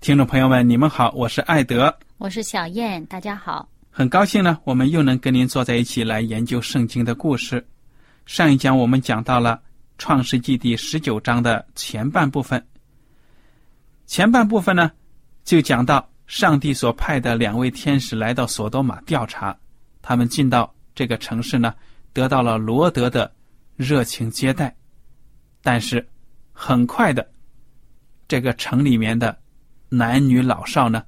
听众朋友们，你们好，我是艾德，我是小燕，大家好。很高兴呢，我们又能跟您坐在一起来研究圣经的故事。上一讲我们讲到了创世纪第19章的前半部分。前半部分呢，就讲到上帝所派的2位天使来到索多玛调查，他们进到这个城市呢，得到了罗德的热情接待。但是很快的，这个城里面的男女老少呢，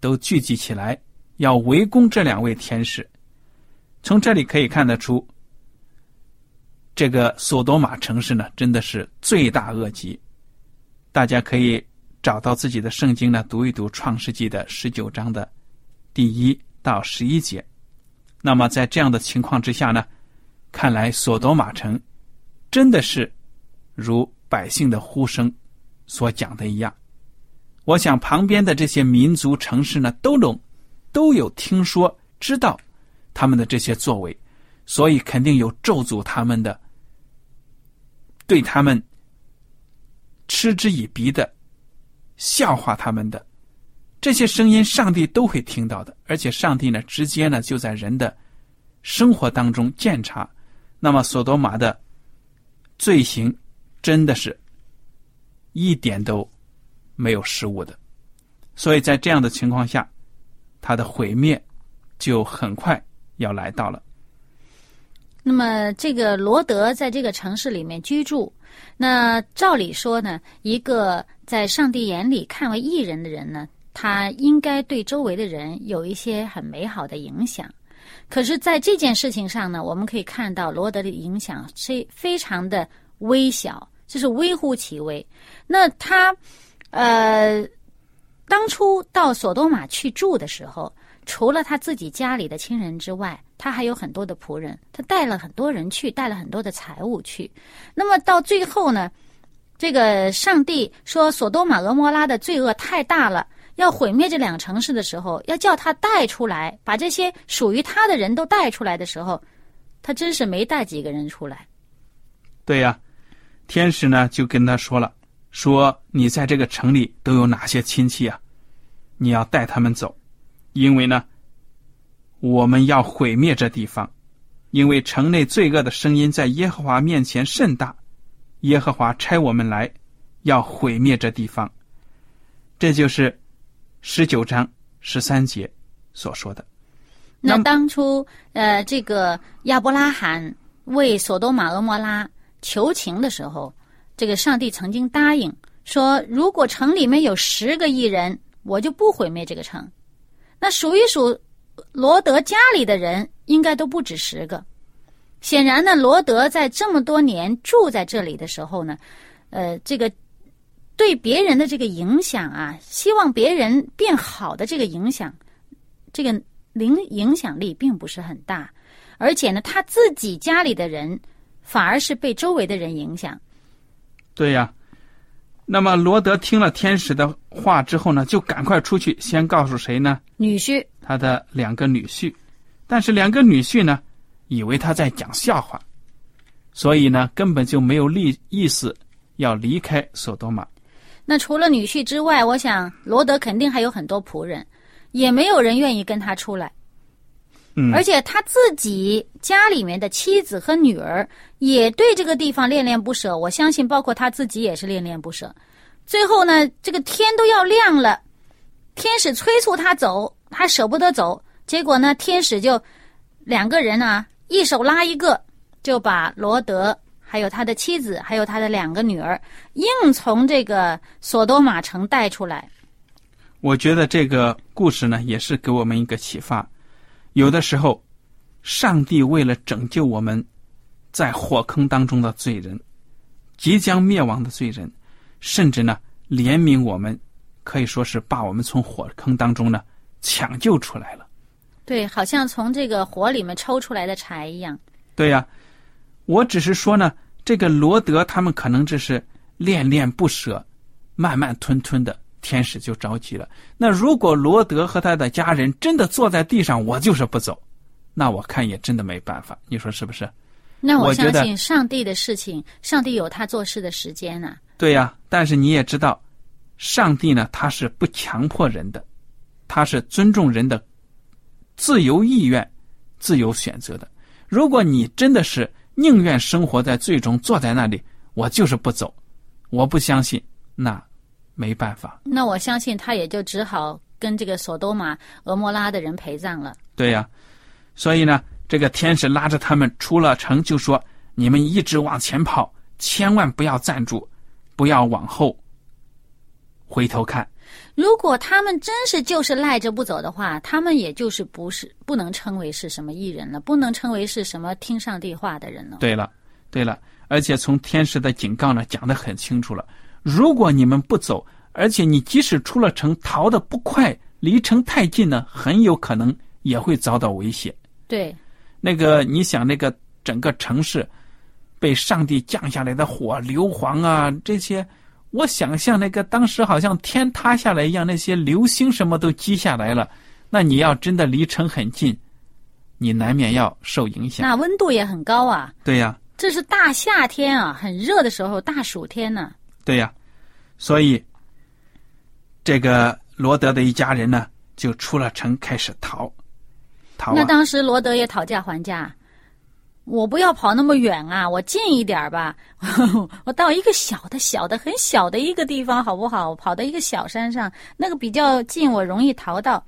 都聚集起来要围攻这2位天使。从这里可以看得出，这个索多玛城市呢，真的是罪大恶极。大家可以找到自己的圣经呢，读一读创世纪的19章的第1到11节。那么在这样的情况之下呢，看来索多玛城真的是如百姓的呼声所讲的一样。我想旁边的这些民族城市呢，都有听说知道他们的这些作为，所以肯定有咒诅他们的，对他们嗤之以鼻的，笑话他们的，这些声音上帝都会听到的。而且上帝呢，直接呢就在人的生活当中鉴察。那么索多玛的罪行真的是一点都没有失误的，所以在这样的情况下，他的毁灭就很快要来到了。那么这个罗德在这个城市里面居住，那照理说呢，一个在上帝眼里看为义人的人呢，他应该对周围的人有一些很美好的影响。可是在这件事情上呢，我们可以看到罗德的影响是非常的微小，就是微乎其微。那他当初到索多玛去住的时候，除了他自己家里的亲人之外，他还有很多的仆人，他带了很多人去，带了很多的财物去。那么到最后呢，这个上帝说索多玛俄摩拉的罪恶太大了，要毁灭这2城市的时候，要叫他带出来，把这些属于他的人都带出来的时候，他真是没带几个人出来。对呀，天使呢就跟他说了，说你在这个城里都有哪些亲戚啊，你要带他们走，因为呢我们要毁灭这地方，因为城内罪恶的声音在耶和华面前甚大，耶和华差我们来要毁灭这地方。这就是19章13节所说的。那当初这个亚伯拉罕为索多玛俄摩拉求情的时候，这个上帝曾经答应说，如果城里面有10个义人，我就不毁灭这个城。那数一数罗德家里的人，应该都不止10个。显然呢，罗德在这么多年住在这里的时候呢，这个对别人的这个影响啊，希望别人变好的这个影响，这个影响力并不是很大，而且呢他自己家里的人反而是被周围的人影响。对呀，那么罗德听了天使的话之后呢，就赶快出去，先告诉谁呢？女婿，他的两个女婿。但是两个女婿呢以为他在讲笑话，所以呢根本就没有意思要离开索多玛。那除了女婿之外，我想罗德肯定还有很多仆人，也没有人愿意跟他出来。而且他自己家里面的妻子和女儿也对这个地方恋恋不舍，我相信包括他自己也是恋恋不舍。最后呢，这个天都要亮了，天使催促他走，他舍不得走，结果呢，天使就两个人啊，一手拉一个，就把罗德还有他的妻子还有他的两个女儿硬从这个索多玛城带出来。我觉得这个故事呢，也是给我们一个启发。有的时候上帝为了拯救我们在火坑当中的罪人，即将灭亡的罪人，甚至呢怜悯我们，可以说是把我们从火坑当中呢抢救出来了。对，好像从这个火里面抽出来的柴一样。对呀，我只是说呢，这个罗德他们可能只是恋恋不舍，慢慢吞吞的，天使就着急了。那如果罗德和他的家人真的坐在地上，我就是不走，那我看也真的没办法，你说是不是？那我相信上帝的事情，上帝有他做事的时间啊。对呀，但是你也知道，上帝呢他是不强迫人的，他是尊重人的自由意愿、自由选择的。如果你真的是宁愿生活在最终坐在那里，我就是不走，我不相信，那没办法。那我相信他也就只好跟这个索多玛、俄摩拉的人陪葬了。对呀，所以呢，这个天使拉着他们出了城，就说：“你们一直往前跑，千万不要站住，不要往后回头看。”如果他们真是就是赖着不走的话，他们也就是不能称为是什么义人了，不能称为是什么听上帝话的人了。对了，对了，而且从天使的警告呢讲得很清楚了。如果你们不走，而且你即使出了城逃得不快，离城太近呢，很有可能也会遭到威胁。对，那个你想，那个整个城市被上帝降下来的火、硫磺啊这些，我想象那个当时好像天塌下来一样，那些流星什么都击下来了。那你要真的离城很近，你难免要受影响。那温度也很高啊。对呀，这是大夏天啊，很热的时候，大暑天呢。对呀，所以这个罗德的一家人呢就出了城开始逃。那当时罗德也讨价还价，我不要跑那么远啊，我近一点吧，我到一个很小的一个地方好不好，我跑到一个小山上，那个比较近，我容易逃到，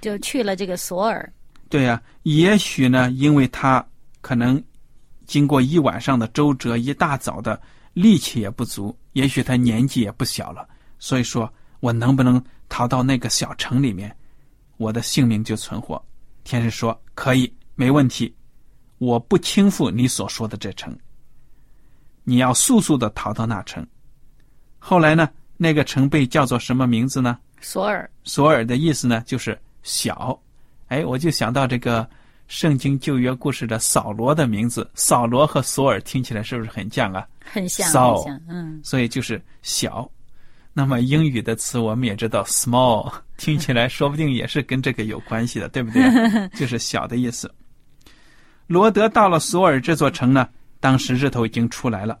就去了这个索尔。对呀，也许呢因为他可能经过一晚上的周折，一大早的力气也不足，也许他年纪也不小了，所以说我能不能逃到那个小城里面，我的性命就存活。天使说可以，没问题，我不轻负你所说的这城，你要速速的逃到那城。后来呢，那个城被叫做什么名字呢？索尔。索尔的意思呢就是小。哎，我就想到这个圣经旧约故事的扫罗的名字，扫罗和索尔听起来是不是很像啊？很像，很像，所以就是小。那么英语的词我们也知道 small， 听起来说不定也是跟这个有关系的，对不对？就是小的意思。罗德到了索尔这座城呢，当时日头已经出来了。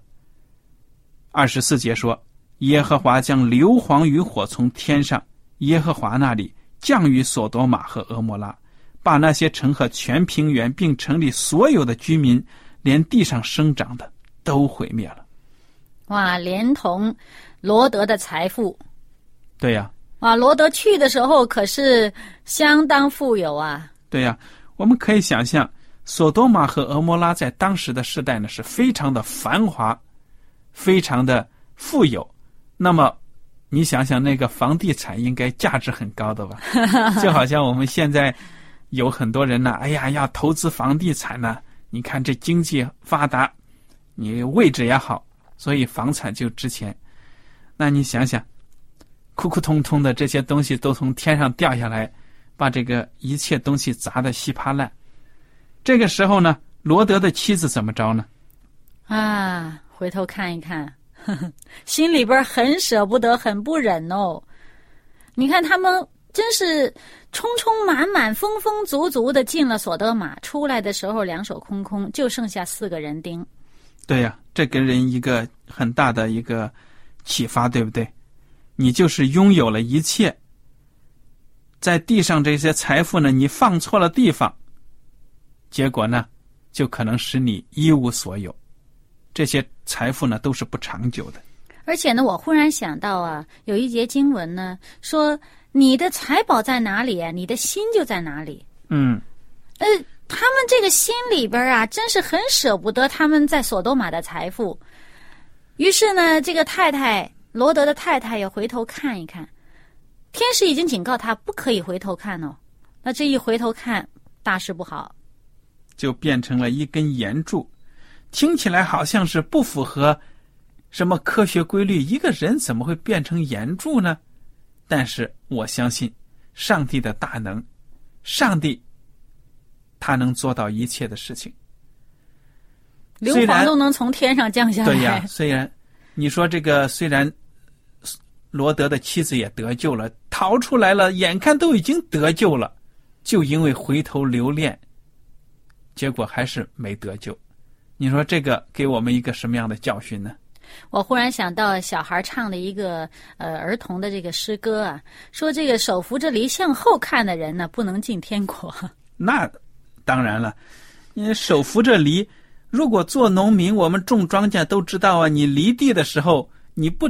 24节说，耶和华将硫磺与火从天上，耶和华那里降于索多玛和俄摩拉，把那些城和全平原并城里所有的居民，连地上生长的都毁灭了。哇，连同罗德的财富。对呀，哇，罗德去的时候可是相当富有啊。对呀，我们可以想象索多玛和俄摩拉在当时的世代呢是非常的繁华，非常的富有。那么你想想，那个房地产应该价值很高的吧？就好像我们现在有很多人呢，哎呀，要投资房地产呢，你看这经济发达，你位置也好，所以房产就值钱。那你想想，哭哭通通的这些东西都从天上掉下来，把这个一切东西砸得稀巴烂。这个时候呢，罗德的妻子怎么着呢？啊，回头看一看，呵呵，心里边很舍不得，很不忍哦。你看他们真是匆匆满满、风风足足的进了索德玛，出来的时候两手空空，就剩下4个人钉。对呀，这给人一个很大的一个启发，对不对？你就是拥有了一切，在地上这些财富呢，你放错了地方，结果呢，就可能使你一无所有。这些财富呢，都是不长久的。而且呢，我忽然想到啊，有一节经文呢说，你的财宝在哪里啊，你的心就在哪里。嗯，他们这个心里边啊，真是很舍不得他们在索多玛的财富。于是呢，这个太太，罗德的太太也回头看一看，天使已经警告他不可以回头看哦。那这一回头看，大事不好，就变成了一根岩柱。听起来好像是不符合什么科学规律，一个人怎么会变成岩柱呢？但是我相信上帝的大能，上帝他能做到一切的事情，硫磺都能从天上降下来。对呀，虽然你说这个，虽然罗德的妻子也得救了，逃出来了，眼看都已经得救了，就因为回头留恋，结果还是没得救。你说这个给我们一个什么样的教训呢？我忽然想到小孩唱的一个儿童的这个诗歌啊，说这个手扶着犁向后看的人呢，不能进天国。那当然了，你手扶着犁，如果做农民，我们种庄稼都知道啊，你犁地的时候，你不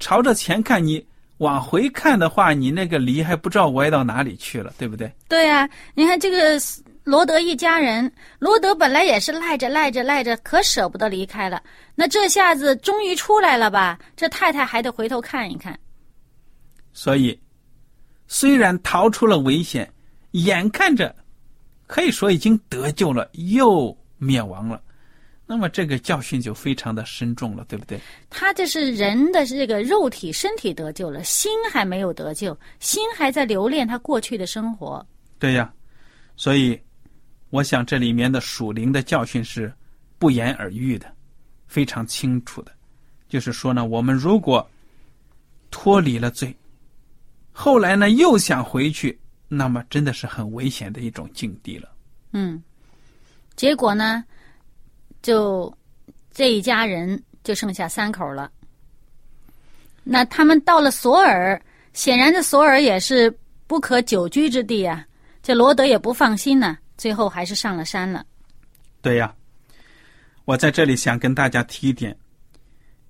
朝着前看，你往回看的话，你那个犁还不知道歪到哪里去了，对不对？对啊，你看这个罗德一家人，罗德本来也是赖着，可舍不得离开了。那这下子终于出来了吧，这太太还得回头看一看。所以虽然逃出了危险，眼看着可以说已经得救了，又灭亡了，那么这个教训就非常的深重了，对不对？他这是人的这个肉体身体得救了，心还没有得救，心还在留恋他过去的生活。对呀，所以我想这里面的属灵的教训是不言而喻的，非常清楚的。就是说呢，我们如果脱离了罪，后来呢又想回去，那么真的是很危险的一种境地了。嗯，结果呢，就这一家人就剩下3口了。那他们到了索尔，显然这索尔也是不可久居之地啊，这罗德也不放心呢，最后还是上了山了。对呀，我在这里想跟大家提一点，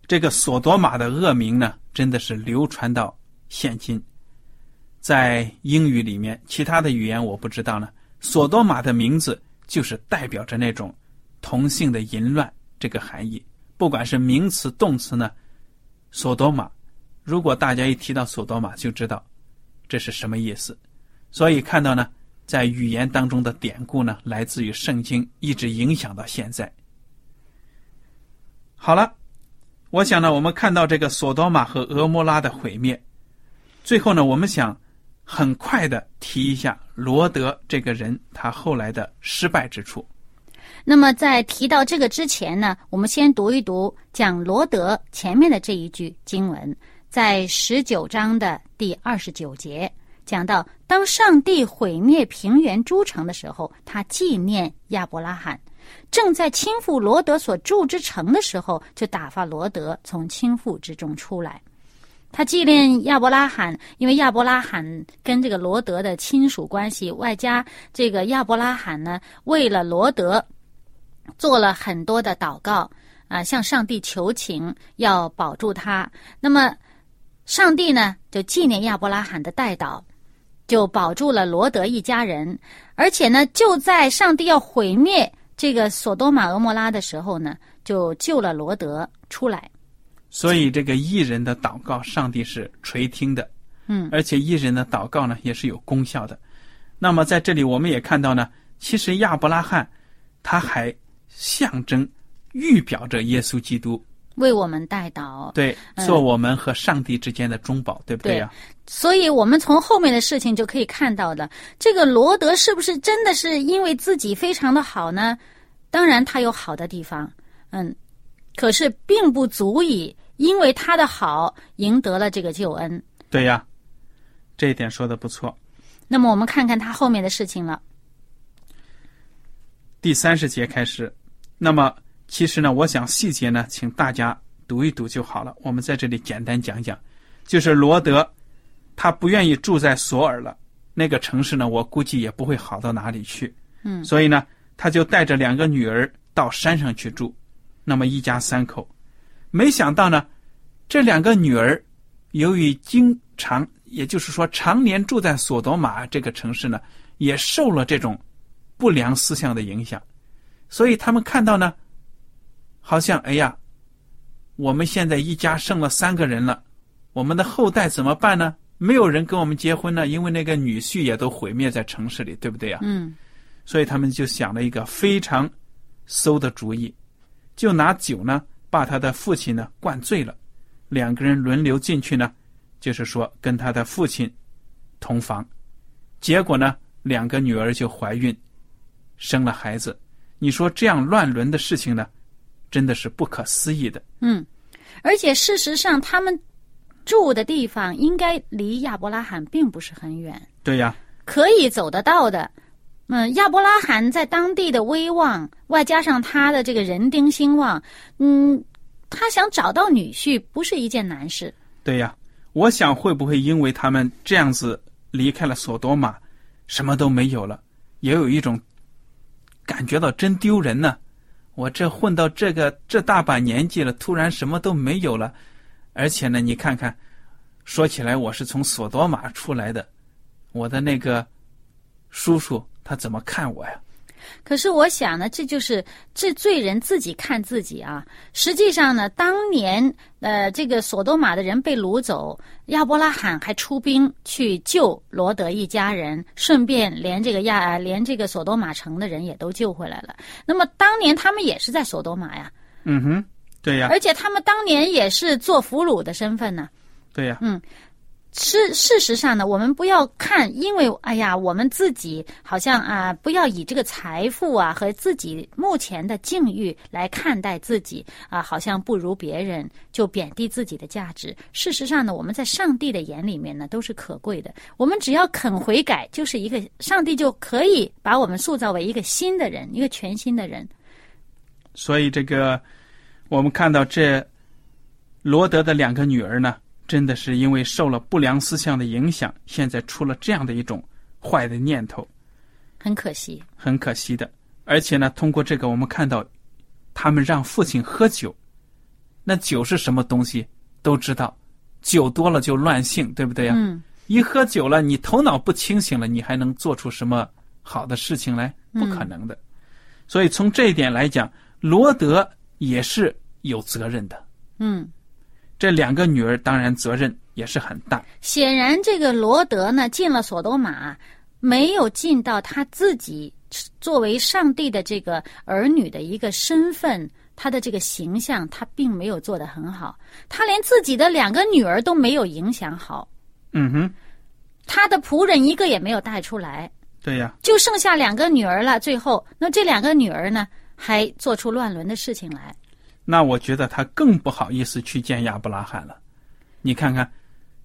这个索多玛的恶名呢，真的是流传到现今。在英语里面，其他的语言我不知道呢，索多玛的名字就是代表着那种同性的淫乱这个含义。不管是名词动词呢，索多玛，如果大家一提到索多玛就知道这是什么意思。所以看到呢，在语言当中的典故呢，来自于圣经，一直影响到现在。好了，我想呢，我们看到这个索多玛和俄摩拉的毁灭，最后呢，我们想很快的提一下罗德这个人他后来的失败之处。那么在提到这个之前呢，我们先读一读讲罗德前面的这一句经文，在19章的第29节。讲到，当上帝毁灭平原诸城的时候，他纪念亚伯拉罕；正在倾覆罗德所住之城的时候，就打发罗德从倾覆之中出来。他纪念亚伯拉罕，因为亚伯拉罕跟这个罗德的亲属关系，外加这个亚伯拉罕呢，为了罗德做了很多的祷告啊，向上帝求情，要保住他。那么上帝呢，就纪念亚伯拉罕的代祷，就保住了罗德一家人。而且呢，就在上帝要毁灭这个索多玛俄摩拉的时候呢，就救了罗德出来。所以这个义人的祷告，上帝是垂听的。嗯，而且义人的祷告呢，也是有功效的。那么在这里我们也看到呢，其实亚伯拉罕他还象征预表着耶稣基督为我们代祷，对，做我们和上帝之间的中保，对不对呀？所以我们从后面的事情就可以看到的，这个罗德是不是真的是因为自己非常的好呢？当然他有好的地方，可是并不足以因为他的好赢得了这个救恩。对呀，这一点说得不错。那么我们看看他后面的事情了。第30节开始，那么其实呢，我想细节呢，请大家读一读就好了。我们在这里简单讲讲，就是罗德他不愿意住在索尔了，那个城市呢，我估计也不会好到哪里去。所以呢，他就带着两个女儿到山上去住，那么一家3口。没想到呢，这两个女儿由于经常，也就是说常年住在索多玛这个城市呢，也受了这种不良思想的影响，所以他们看到呢，好像哎呀，我们现在一家剩了3个人了，我们的后代怎么办呢？没有人跟我们结婚呢，因为那个女婿也都毁灭在城市里，对不对啊？所以他们就想了一个非常馊的主意，就拿酒呢把他的父亲呢灌醉了，2个人轮流进去呢，就是说跟他的父亲同房，结果呢2个女儿就怀孕生了孩子。你说这样乱伦的事情呢，真的是不可思议的。而且事实上他们住的地方应该离亚伯拉罕并不是很远。对呀，可以走得到的。亚伯拉罕在当地的威望，外加上他的这个人丁兴旺，他想找到女婿不是一件难事。对呀，我想会不会因为他们这样子离开了索多玛，什么都没有了，也有一种感觉到真丢人呢。我这混到这大把年纪了，突然什么都没有了，而且呢，你看看，说起来我是从索多玛出来的，我的那个叔叔他怎么看我呀？可是我想呢，这就是这罪人自己看自己啊。实际上呢，当年这个索多玛的人被掳走，亚伯拉罕还出兵去救罗德一家人，顺便连这个索多玛城的人也都救回来了。那么当年他们也是在索多玛呀。对呀。而且他们当年也是做俘虏的身份呢。对呀。事实上呢，我们不要看，因为哎呀，我们自己好像啊，不要以这个财富啊和自己目前的境遇来看待自己啊，好像不如别人，就贬低自己的价值。事实上呢，我们在上帝的眼里面呢都是可贵的。我们只要肯悔改，就是一个上帝就可以把我们塑造为一个新的人，一个全新的人。所以这个我们看到这罗德的2个女儿呢，真的是因为受了不良思想的影响，现在出了这样的一种坏的念头，很可惜，很可惜的。而且呢，通过这个我们看到他们让父亲喝酒，那酒是什么东西都知道，酒多了就乱性，对不对呀？一喝酒了，你头脑不清醒了，你还能做出什么好的事情来？不可能的。所以从这一点来讲，罗德也是有责任的。这2个女儿当然责任也是很大。显然这个罗德呢进了索多玛，没有尽到他自己作为上帝的这个儿女的一个身份，他的这个形象他并没有做得很好，他连自己的2个女儿都没有影响好。他的仆人一个也没有带出来。对呀，就剩下2个女儿了。最后那这2个女儿呢还做出乱伦的事情来，那我觉得他更不好意思去见亚伯拉罕了。你看看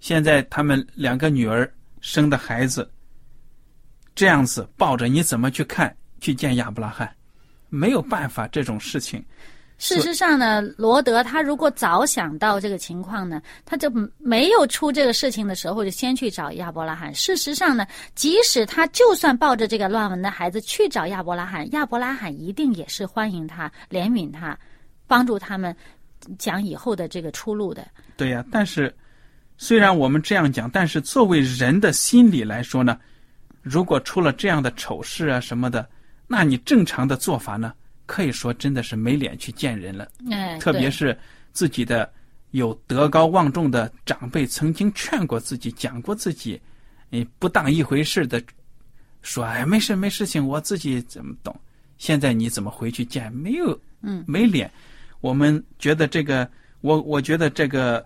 现在他们2个女儿生的孩子这样子抱着，你怎么去看去见亚伯拉罕？没有办法，这种事情。事实上呢，罗德他如果早想到这个情况呢，他就没有出这个事情的时候就先去找亚伯拉罕。事实上呢，即使他就算抱着这个乱伦的孩子去找亚伯拉罕，亚伯拉罕一定也是欢迎他，怜悯他，帮助他们讲以后的这个出路的。对呀，但是虽然我们这样讲，但是作为人的心理来说呢，如果出了这样的丑事啊什么的，那你正常的做法呢，可以说真的是没脸去见人了。特别是自己的有德高望重的长辈曾经劝过自己，讲过自己不当一回事的，说哎没事没事情，我自己怎么懂。现在你怎么回去见？没有，没脸。我们觉得这个，我觉得这个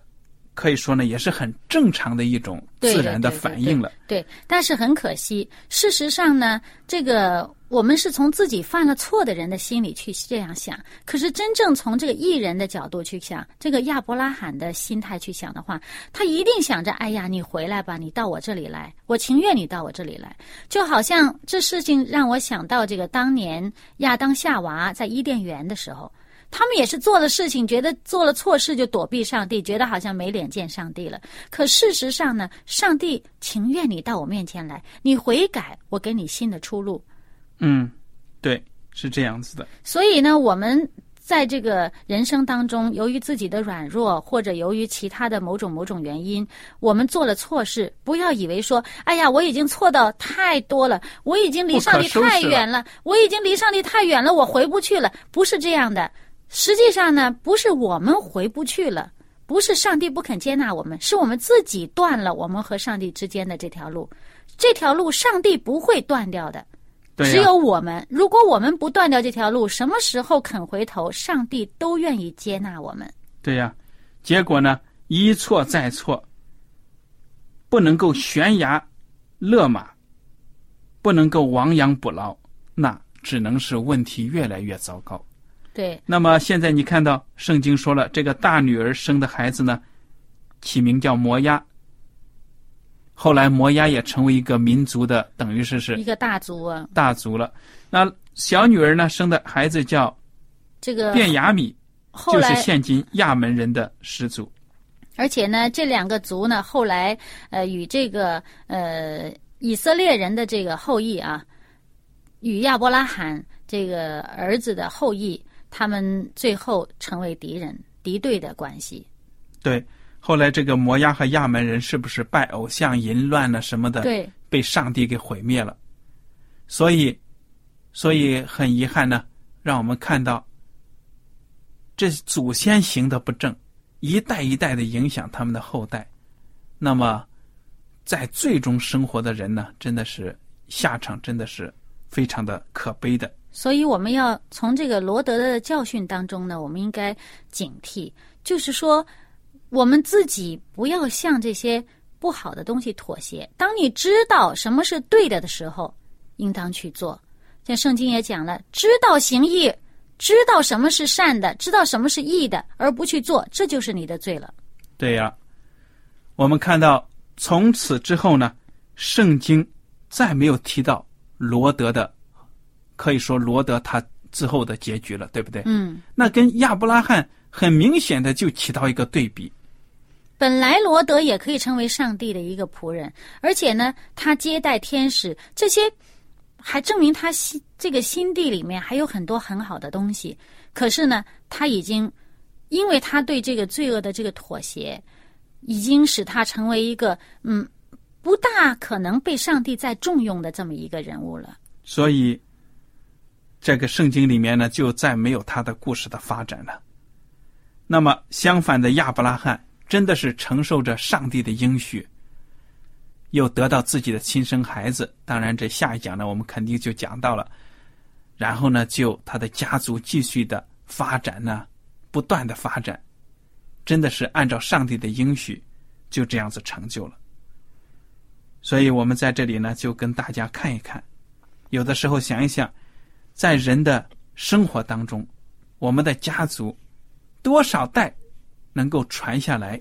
可以说呢，也是很正常的一种自然的反应了。对，但是很可惜，事实上呢，这个我们是从自己犯了错的人的心里去这样想，可是真正从这个义人的角度去想，这个亚伯拉罕的心态去想的话，他一定想着，哎呀，你回来吧，你到我这里来，我情愿你到我这里来。就好像这事情让我想到这个当年亚当夏娃在伊甸园的时候，他们也是做了事情，觉得做了错事就躲避上帝，觉得好像没脸见上帝了。可事实上呢，上帝情愿你到我面前来，你悔改，我给你新的出路。嗯，对，是这样子的。所以呢，我们在这个人生当中，由于自己的软弱，或者由于其他的某种原因，我们做了错事，不要以为说，哎呀，我已经错到太多了，我已经离上帝太远了，我已经离上帝太远了，我回不去了。不是这样的。实际上呢，不是我们回不去了，不是上帝不肯接纳我们，是我们自己断了我们和上帝之间的这条路。这条路上帝不会断掉的，对啊，只有我们。如果我们不断掉这条路，什么时候肯回头，上帝都愿意接纳我们。对呀，结果呢，一错再错，不能够悬崖勒马，不能够亡羊补牢，那只能是问题越来越糟糕。对，那么现在你看到圣经说了，这个大女儿生的孩子呢，起名叫摩押。后来摩押也成为一个民族的，等于是一个大族啊，大族了。那小女儿呢，生的孩子叫这个便雅米，就是现今亚门人的始祖。而且呢，这两个族呢，后来与这个以色列人的这个后裔啊，与亚伯拉罕这个儿子的后裔，他们最后成为敌人敌对的关系。对，后来这个摩押和亚门人是不是拜偶像淫乱了什么的，对，被上帝给毁灭了。所以很遗憾呢，让我们看到这祖先行的不正，一代一代的影响他们的后代。那么在最终生活的人呢，真的是下场真的是非常的可悲的。所以我们要从这个罗德的教训当中呢，我们应该警惕，就是说我们自己不要向这些不好的东西妥协。当你知道什么是对的的时候，应当去做。像圣经也讲了，知道行义，知道什么是善的，知道什么是义的，而不去做，这就是你的罪了。对呀，我们看到从此之后呢，圣经再没有提到罗德的，可以说罗德他之后的结局了，对不对？嗯，那跟亚伯拉罕很明显的就起到一个对比。本来罗德也可以成为上帝的一个仆人，而且呢，他接待天使，这些还证明他这个心地里面还有很多很好的东西。可是呢，他已经因为他对这个罪恶的这个妥协，已经使他成为一个不大可能被上帝再重用的这么一个人物了。所以这个圣经里面呢，就再没有他的故事的发展了。那么相反的，亚伯拉罕真的是承受着上帝的应许，又得到自己的亲生孩子，当然这下一讲呢我们肯定就讲到了。然后呢，就他的家族继续的发展呢，不断的发展，真的是按照上帝的应许就这样子成就了。所以我们在这里呢，就跟大家看一看，有的时候想一想，在人的生活当中，我们的家族多少代能够传下来？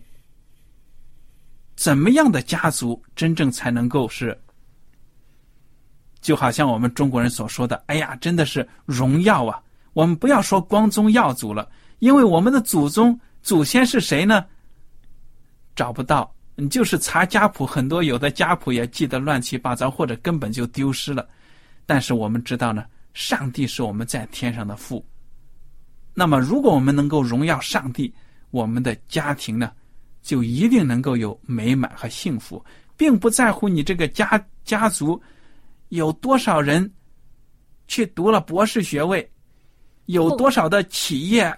怎么样的家族真正才能够是，就好像我们中国人所说的，哎呀，真的是荣耀啊！我们不要说光宗耀祖了，因为我们的祖先是谁呢？找不到。你就是查家谱，很多有的家谱也记得乱七八糟，或者根本就丢失了。但是我们知道呢，上帝是我们在天上的父。那么如果我们能够荣耀上帝，我们的家庭呢，就一定能够有美满和幸福。并不在乎你这个家族有多少人去读了博士学位，有多少的企业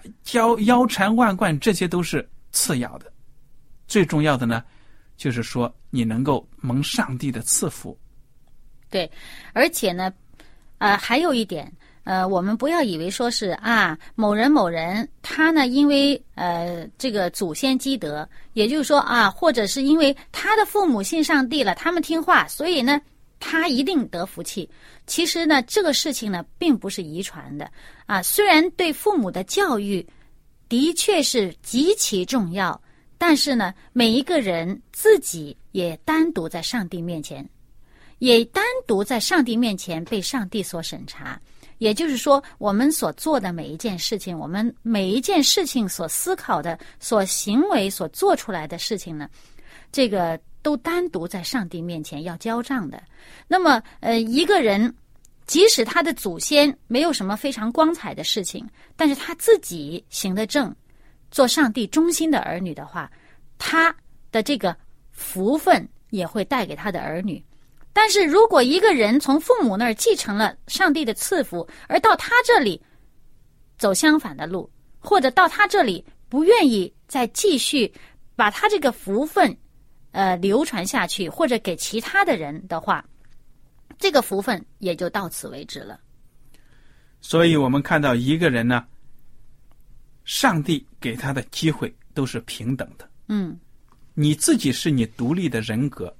腰缠万贯，这些都是次要的。最重要的呢，就是说你能够蒙上帝的赐福。对，而且呢还有一点，我们不要以为说是啊某人他呢因为这个祖先积德，也就是说啊，或者是因为他的父母信上帝了，他们听话，所以呢他一定得福气。其实呢这个事情呢并不是遗传的啊，虽然对父母的教育的确是极其重要，但是呢每一个人自己也单独在上帝面前，被上帝所审查。也就是说，我们所做的每一件事情，我们每一件事情所思考的、所行为、所做出来的事情呢，这个都单独在上帝面前要交账的。那么，一个人即使他的祖先没有什么非常光彩的事情，但是他自己行得正，做上帝忠心的儿女的话，他的这个福分也会带给他的儿女。但是如果一个人从父母那儿继承了上帝的赐福，而到他这里走相反的路，或者到他这里不愿意再继续把他这个福分流传下去，或者给其他的人的话，这个福分也就到此为止了。所以我们看到一个人呢，上帝给他的机会都是平等的。嗯，你自己是你独立的人格，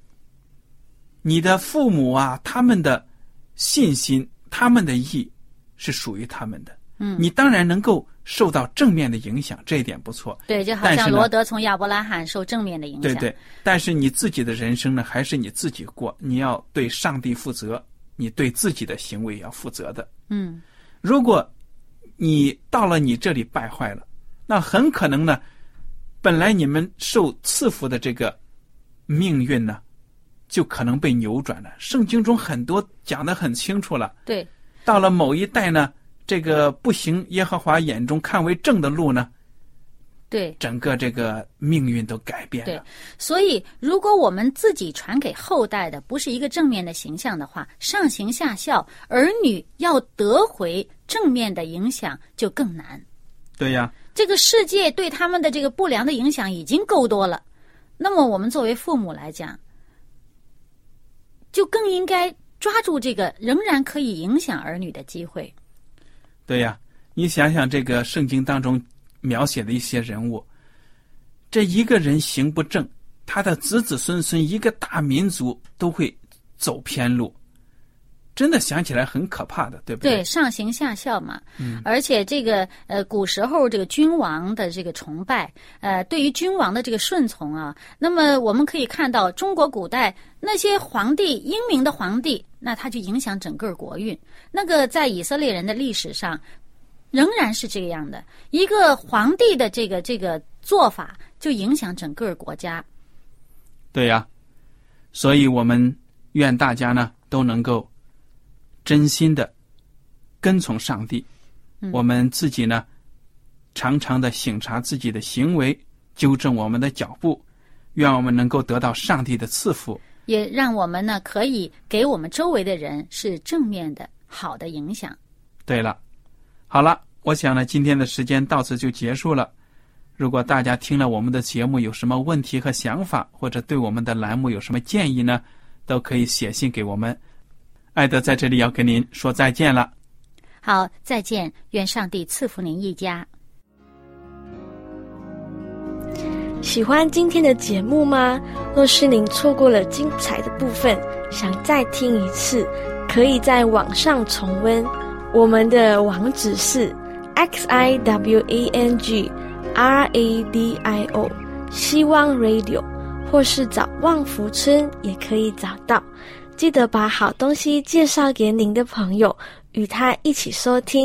你的父母啊，他们的信心，他们的意是属于他们的。嗯，你当然能够受到正面的影响，这一点不错。对，就好像罗德从亚伯拉罕受正面的影响。对对，但是你自己的人生呢，还是你自己过，你要对上帝负责，你对自己的行为要负责的。嗯，如果你到了你这里败坏了，那很可能呢，本来你们受赐福的这个命运呢，就可能被扭转了。圣经中很多讲得很清楚了。对，到了某一代呢，这个不行耶和华眼中看为正的路呢，对，整个这个命运都改变了。对，所以如果我们自己传给后代的不是一个正面的形象的话，上行下效，儿女要得回正面的影响就更难。对呀，这个世界对他们的这个不良的影响已经够多了，那么我们作为父母来讲，就更应该抓住这个仍然可以影响儿女的机会。对呀，你想想这个圣经当中描写的一些人物，这一个人行不正，他的子子孙孙，一个大民族都会走偏路，真的想起来很可怕的，对不对？对，上行下效嘛。嗯，而且这个古时候这个君王的这个崇拜，对于君王的这个顺从啊，那么我们可以看到中国古代那些皇帝，英明的皇帝，那他就影响整个国运。那个在以色列人的历史上，仍然是这样的，一个皇帝的这个做法就影响整个国家。对呀，所以我们愿大家呢都能够真心的跟从上帝。我们自己呢常常的省察自己的行为，纠正我们的脚步，愿我们能够得到上帝的赐福，也让我们呢可以给我们周围的人是正面的好的影响。对了，好了，我想呢今天的时间到此就结束了。如果大家听了我们的节目有什么问题和想法，或者对我们的栏目有什么建议呢，都可以写信给我们。艾德在这里要跟您说再见了。好，再见，愿上帝赐福您一家。喜欢今天的节目吗？若是您错过了精彩的部分，想再听一次，可以在网上重温。我们的网址是 xiwangradio 希望 radio， 或是找旺福村也可以找到。记得把好东西介绍给您的朋友，与他一起收听。